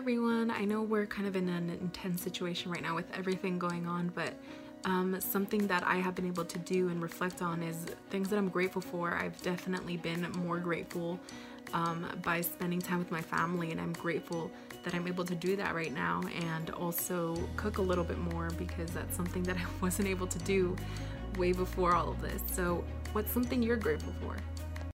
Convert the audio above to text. everyone. I know we're kind of in an intense situation right now with everything going on, but something that I have been able to do and reflect on is things that I'm grateful for. I've definitely been more grateful by spending time with my family, and I'm grateful that I'm able to do that right now, and also cook a little bit more because that's something that I wasn't able to do way before all of this. So what's something you're grateful for?